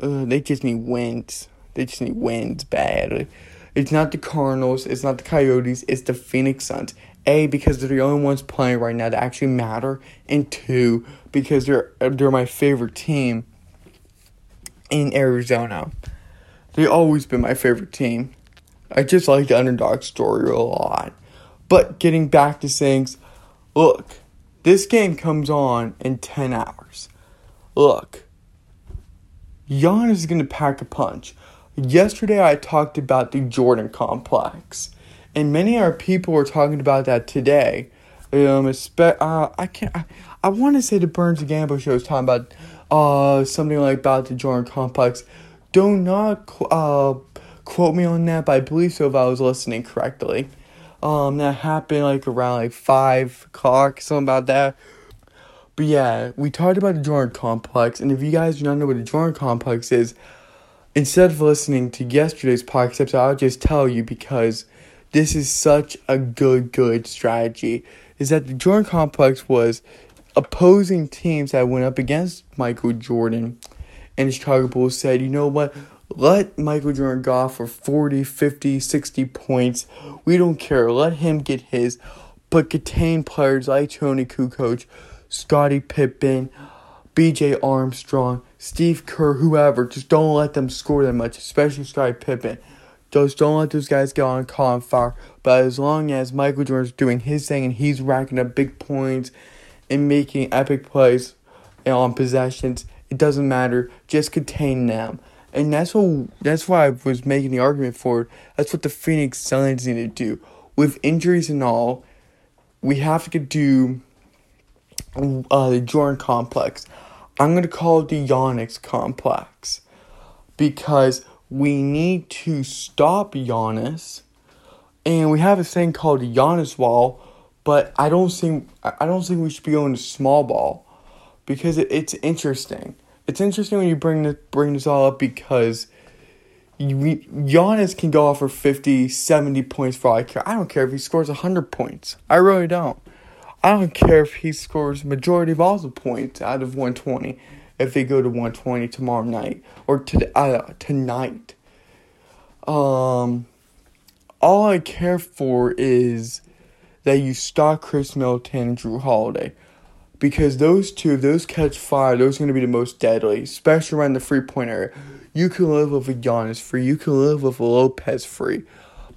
Uh, they just need wins. They just need wins badly. It's not the Cardinals. It's not the Coyotes. It's the Phoenix Suns. A, because they're the only ones playing right now that actually matter. And two, because they're they're my favorite team in Arizona. They've always been my favorite team. I just like the underdog story a lot. But getting back to things, look. This game comes on in ten hours. Look, Giannis is going to pack a punch. Yesterday, I talked about the Jordan complex. And many of our people were talking about that today. Um, espe- uh, I can't. I, I want to say the Burns and Gamble show was talking about uh, something like about the Jordan complex. Do not uh, quote me on that, but I believe so if I was listening correctly. Um, that happened, like, around, like, five o'clock, something about that. But, yeah, we talked about the Jordan complex, and if you guys do not know what the Jordan complex is, instead of listening to yesterday's podcast episode, I'll just tell you because this is such a good, good strategy, is that the Jordan complex was opposing teams that went up against Michael Jordan, and the Chicago Bulls said, you know what, let Michael Jordan go off for forty, fifty, sixty points. We don't care. Let him get his. But contain players like Tony Kukoc, Scottie Pippen, B J Armstrong, Steve Kerr, whoever. Just don't let them score that much, especially Scottie Pippen. Just don't let those guys get on Colin fire. But as long as Michael Jordan's doing his thing and he's racking up big points and making epic plays on possessions, it doesn't matter. Just contain them. And that's what, that's why I was making the argument for it. That's what the Phoenix Suns need to do. With injuries and all, we have to do uh, the Jordan complex. I'm going to call it the Giannis complex. Because we need to stop Giannis. And we have a thing called the Giannis wall. But I don't think, I don't think we should be going to small ball. Because it, it's interesting. It's interesting when you bring this, bring this all up because you, Giannis can go off for fifty, seventy points for all I care. I don't care if he scores one hundred points. I really don't. I don't care if he scores the majority of all the points out of one twenty if they go to one twenty tomorrow night or to, uh, tonight. Um, all I care for is that you stop Khris Middleton and Jrue Holiday. because those two, if those catch fire, those are going to be the most deadly, especially around the three-point area. You can live with a Giannis free. You can live with a Lopez free.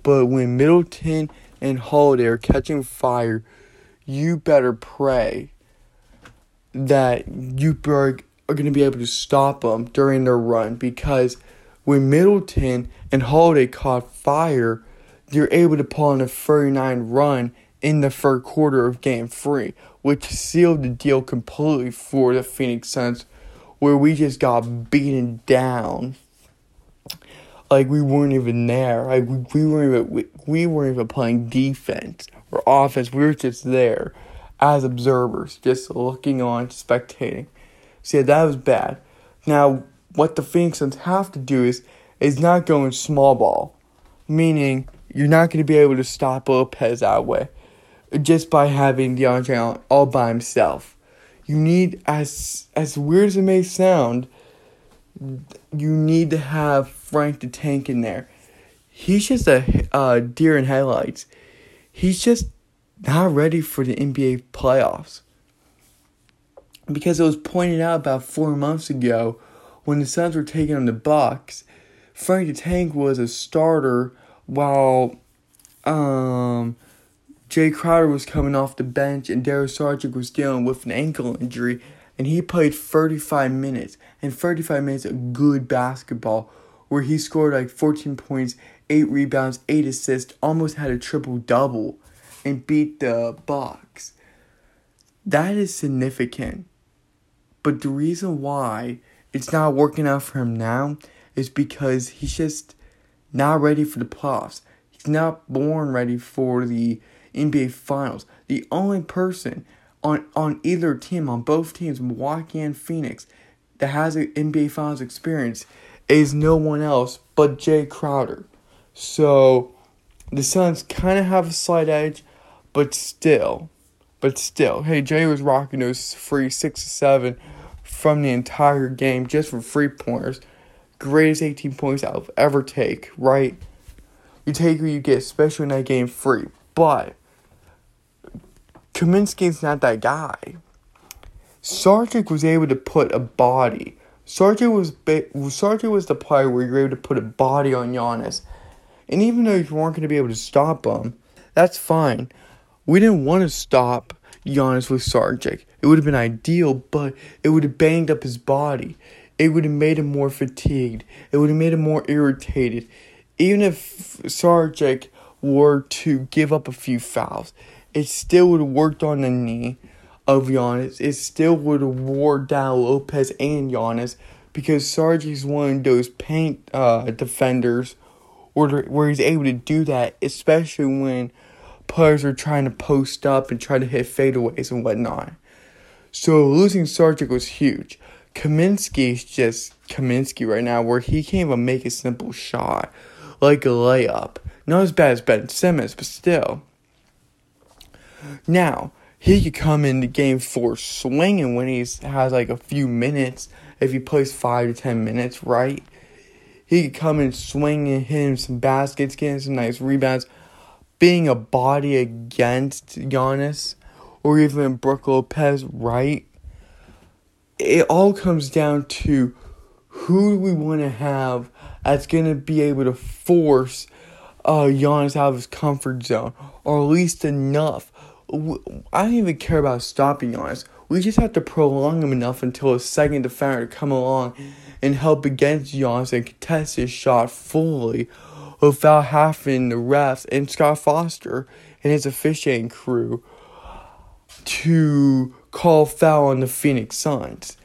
But when Middleton and Holiday are catching fire, you better pray that you are going to be able to stop them during their run. Because when Middleton and Holiday caught fire, you're able to pull on a thirty-nine run in the third quarter of game three, which sealed the deal completely for the Phoenix Suns, where we just got beaten down. Like, we weren't even there. Like, we, we weren't even we, we weren't even playing defense or offense. We were just there as observers, just looking on, spectating. So, yeah, that was bad. Now, what the Phoenix Suns have to do is, is not going small ball, meaning you're not going to be able to stop Lopez that way just by having DeAndre Allen all by himself. You need, as as weird as it may sound, you need to have Frank the Tank in there. He's just a uh, deer in headlights. He's just not ready for the N B A playoffs. Because it was pointed out about four months ago when the Suns were taking on the Bucks, Frank the Tank was a starter while um, Jay Crowder was coming off the bench and Dario Saric was dealing with an ankle injury. And he played thirty-five minutes, and thirty-five minutes of good basketball, where he scored like fourteen points, eight rebounds, eight assists, almost had a triple-double, and beat the Bucks. That is significant. But the reason why it's not working out for him now is because he's just not ready for the playoffs. He's not born ready for the N B A Finals. The only person On, on either team, on both teams, Milwaukee and Phoenix, that has an N B A Finals experience is no one else but Jay Crowder. So the Suns kind of have a slight edge, but still, but still, hey, Jay was rocking those free six or seven from the entire game just from free pointers. Greatest eighteen points I'll ever take, right? You take what you get, especially in that game free, but Kaminsky's not that guy. Saric was able to put a body. Saric was ba- Saric was the player where you were able to put a body on Giannis. And even though you weren't going to be able to stop him, that's fine. We didn't want to stop Giannis with Saric. It would have been ideal, but it would have banged up his body. It would have made him more fatigued. It would have made him more irritated. Even if Saric were to give up a few fouls, it still would have worked on the knee of Giannis. It still would have wore down Lopez and Giannis, because Saric is one of those paint uh, defenders where, where he's able to do that, especially when players are trying to post up and try to hit fadeaways and whatnot. So losing Saric was huge. Kaminsky's just Kaminsky right now, where he can't even make a simple shot, like a layup. Not as bad as Ben Simmons, but still. Now, he could come into game four swinging when he has like a few minutes, if he plays five to ten minutes, right? He could come in swinging, hitting some baskets, getting some nice rebounds, being a body against Giannis or even Brook Lopez, right? It all comes down to who do we want to have that's going to be able to force uh, Giannis out of his comfort zone, or at least enough. I don't even care about stopping Giannis. We just have to prolong him enough until a second defender to come along and help against Giannis and contest his shot fully without having the refs and Scott Foster and his officiating crew to call foul on the Phoenix Suns.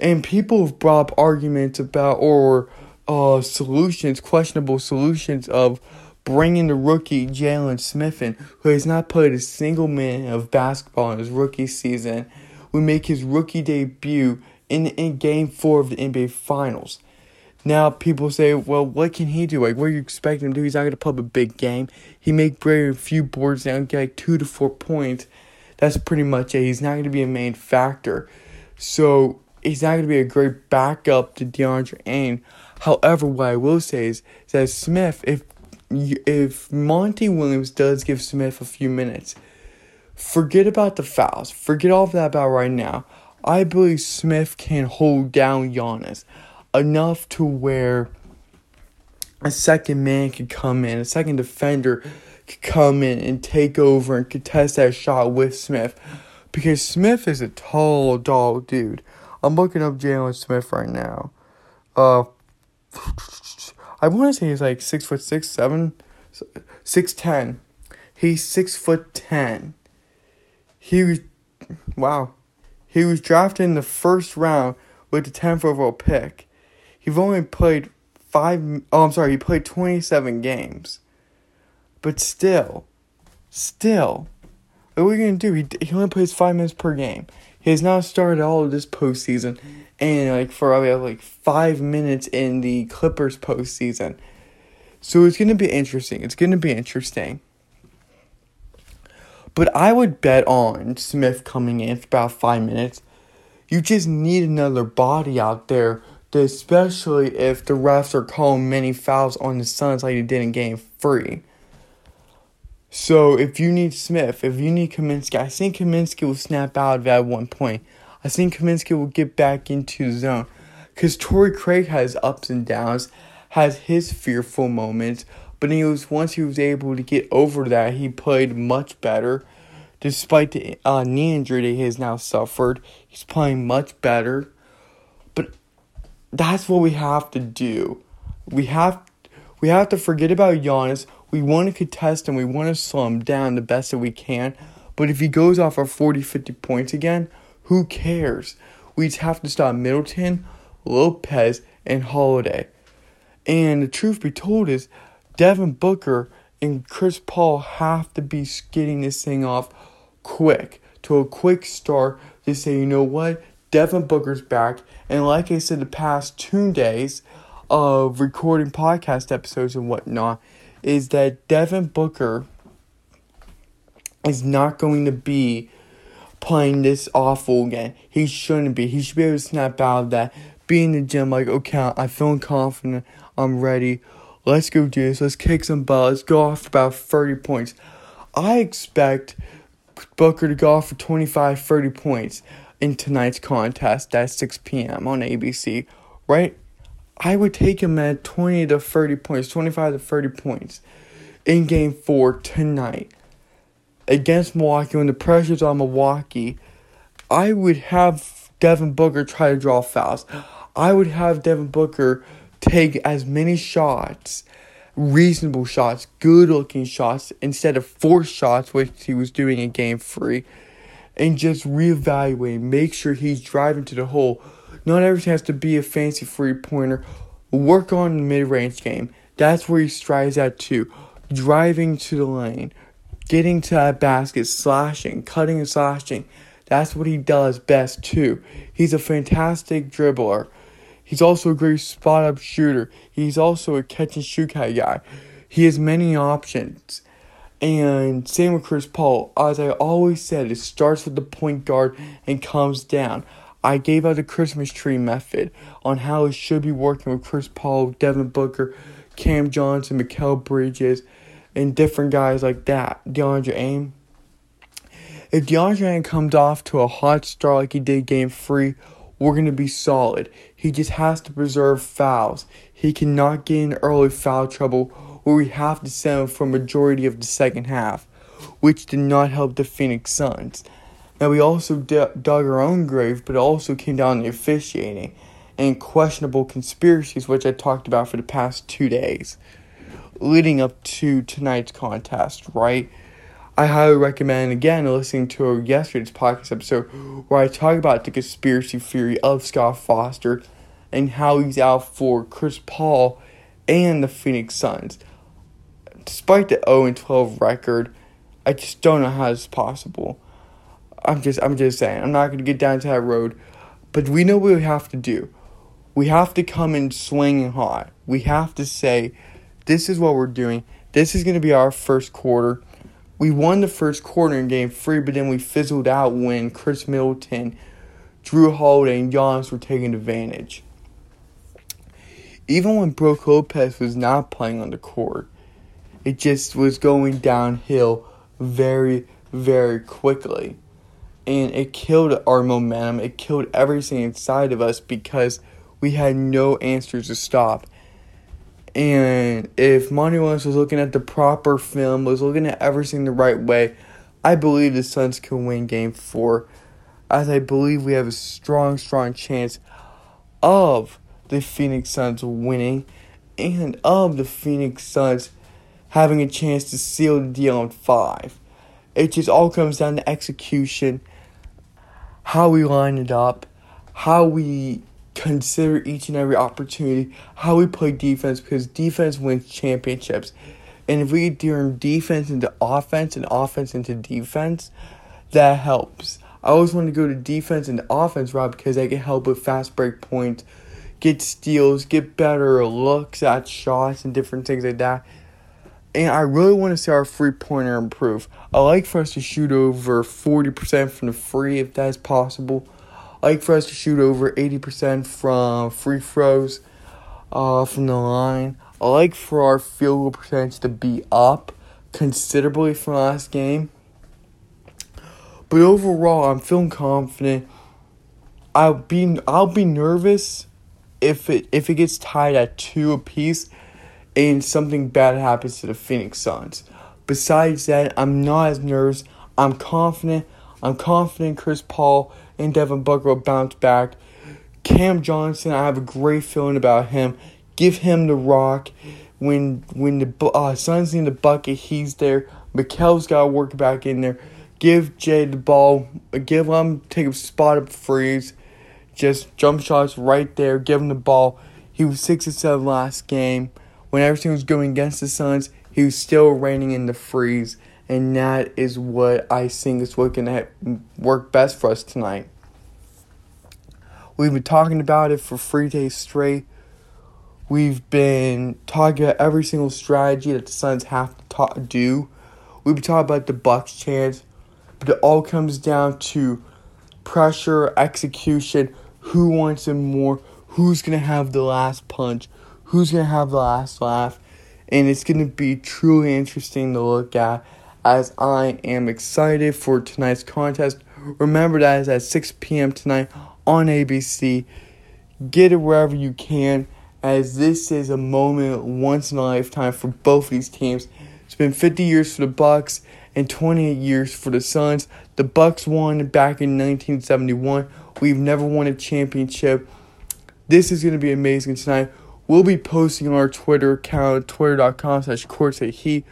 And people have brought up arguments about or uh, solutions, questionable solutions of bringing the rookie Jalen Smith in, who has not played a single minute of basketball in his rookie season, would make his rookie debut in, in Game four of the N B A Finals. Now, people say, well, what can he do? Like, what do you expect him to do? He's not going to put up a big game. He may break a few boards down, get like two to four points. That's pretty much it. He's not going to be a main factor. So, he's not going to be a great backup to DeAndre Ayton. However, what I will say is that Smith, if If Monty Williams does give Smith a few minutes, forget about the fouls. Forget all of that about right now. I believe Smith can hold down Giannis enough to where a second man could come in, a second defender could come in and take over and contest that shot with Smith. Because Smith is a tall, dog dude. I'm looking up Jalen Smith right now. Uh, I want to say he's like six foot six, seven, six ten. He's six foot ten. He was, wow, he was drafted in the first round with the tenth overall pick. He've only played five. Oh, I'm sorry. He played twenty-seven games, but still, still, what are we gonna do? He he only plays five minutes per game. He has not started all of this postseason, and like for I mean, like five minutes in the Clippers postseason. So it's gonna be interesting. It's gonna be interesting. But I would bet on Smith coming in for about five minutes. You just need another body out there, especially if the refs are calling many fouls on the Suns like they did in game three. So if you need Smith, if you need Kaminsky, I think Kaminsky will snap out of that at one point. I think Kaminsky will get back into the zone. Because Torrey Craig has ups and downs, has his fearful moments. But he was, once he was able to get over that, he played much better. Despite the uh, knee injury that he has now suffered, he's playing much better. But that's what we have to do. We have, we have to forget about Giannis. We want to contest and we want to slow him down the best that we can. But if he goes off of forty, fifty points again, who cares? We just have to stop Middleton, Lopez, and Holiday. And the truth be told is, Devin Booker and Chris Paul have to be getting this thing off quick, to a quick start, to say, you know what, Devin Booker's back. And like I said, the past two days of recording podcast episodes and whatnot, is that Devin Booker is not going to be playing this awful again. He shouldn't be. He should be able to snap out of that, be in the gym like, okay, I'm feeling confident, I'm ready. Let's go do this. Let's kick some butt. Let's go off about thirty points. I expect Booker to go off for twenty-five, thirty points in tonight's contest at six p.m. on A B C, right? I would take him at twenty to thirty points, twenty-five to thirty points in game four tonight against Milwaukee. When the pressure's on Milwaukee, I would have Devin Booker try to draw fouls. I would have Devin Booker take as many shots, reasonable shots, good-looking shots, instead of four shots, which he was doing in game three, and just reevaluate, make sure he's driving to the hole. Not everything has to be a fancy three-pointer. Work on the mid-range game. That's where he strives at too. Driving to the lane, getting to that basket, slashing, cutting and slashing. That's what he does best too. He's a fantastic dribbler. He's also a great spot-up shooter. He's also a catch-and-shoot kind of guy. He has many options. And same with Chris Paul. As I always said, it starts with the point guard and comes down. I gave out the Christmas tree method on how it should be working with Chris Paul, Devin Booker, Cam Johnson, Mikal Bridges, and different guys like that. DeAndre Ayton. If DeAndre Ayton comes off to a hot start like he did game three, we're going to be solid. He just has to preserve fouls. He cannot get in early foul trouble where we have to send him for a majority of the second half, which did not help the Phoenix Suns. Now, we also d- dug our own grave, but it also came down to officiating and questionable conspiracies, which I talked about for the past two days leading up to tonight's contest, right? I highly recommend, again, listening to yesterday's podcast episode where I talk about the conspiracy theory of Scott Foster and how he's out for Chris Paul and the Phoenix Suns. Despite the oh and twelve record, I just don't know how it's possible. I'm just I'm just saying, I'm not going to get down to that road. But we know what we have to do. We have to come in swinging hot. We have to say, this is what we're doing. This is going to be our first quarter. We won the first quarter in game three, but then we fizzled out when Khris Middleton, Jrue Holiday, and Giannis were taking advantage. Even when Brook Lopez was not playing on the court, it just was going downhill very, very quickly. And it killed our momentum. It killed everything inside of us because we had no answers to stop. And if Monty Williams was looking at the proper film, was looking at everything the right way, I believe the Suns can win Game four, as I believe we have a strong, strong chance of the Phoenix Suns winning and of the Phoenix Suns having a chance to seal the deal on five. It just all comes down to execution, how we line it up, how we consider each and every opportunity, how we play defense, because defense wins championships. And if we turn defense into offense and offense into defense, that helps. I always want to go to defense and offense, Rob, because I can help with fast break points, get steals, get better looks at shots and different things like that. And I really want to see our three-pointer improve. I like for us to shoot over forty percent from the free, if that's possible. I like for us to shoot over eighty percent from free throws uh, from the line. I like for our field goal percentage to be up considerably from last game. But overall, I'm feeling confident. I'll be I'll be nervous if it if it gets tied at two apiece and something bad happens to the Phoenix Suns. Besides that, I'm not as nervous. I'm confident. I'm confident Chris Paul and Devin Booker will bounce back. Cam Johnson, I have a great feeling about him. Give him the rock. When when the uh, Suns need the bucket, he's there. Mikel's got to work back in there. Give Jay the ball. Give him, take a spot up freeze. Just jump shots right there. Give him the ball. He was six and seven last game. When everything was going against the Suns, he was still reigning in the freeze. And that is what I think is what can work best for us tonight. We've been talking about it for three days straight. We've been talking about every single strategy that the Suns have to ta- do. We've been talking about the Bucks' chance. But it all comes down to pressure, execution, who wants it more, who's going to have the last punch, who's going to have the last laugh. And it's going to be truly interesting to look at, as I am excited for tonight's contest. Remember, that is at six p.m. tonight on A B C. Get it wherever you can, as this is a moment once in a lifetime for both of these teams. It's been fifty years for the Bucks and twenty-eight years for the Suns. The Bucks won back in nineteen seventy-one. We've never won a championship. This is going to be amazing tonight. We'll be posting on our Twitter account, twitter.com slash courtsideheat.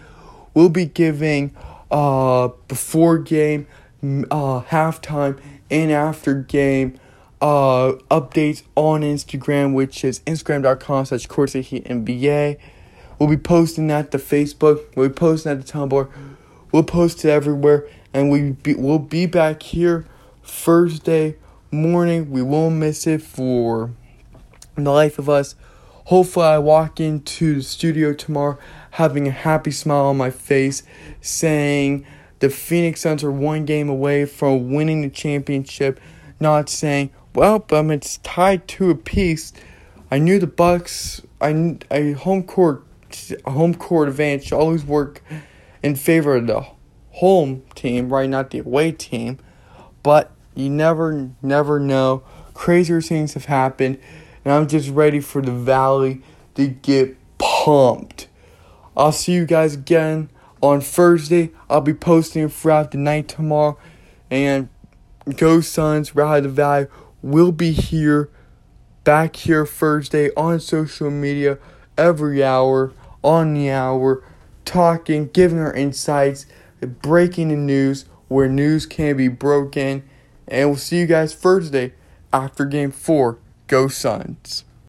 We'll be giving uh, before game, uh, halftime, and after game uh, updates on Instagram, which is instagram.com slash courtsideheatnba. We'll be posting that to Facebook. We'll be posting that to Tumblr. We'll post it everywhere. And we be, we'll be back here Thursday morning. We won't miss it for the life of us. Hopefully I walk into the studio tomorrow having a happy smile on my face, saying the Phoenix Suns are one game away from winning the championship, not saying, well, um, it's tied two apiece. I knew the Bucks, I, I home court home court advantage should always work in favor of the home team, right, not the away team. But you never, never know. Crazier things have happened. And I'm just ready for the Valley to get pumped. I'll see you guys again on Thursday. I'll be posting throughout the night tomorrow. And go Suns, Rally the Valley. We'll be here, back here Thursday on social media every hour, on the hour, talking, giving our insights, breaking the news where news can be broken. And we'll see you guys Thursday after Game four. Go Suns.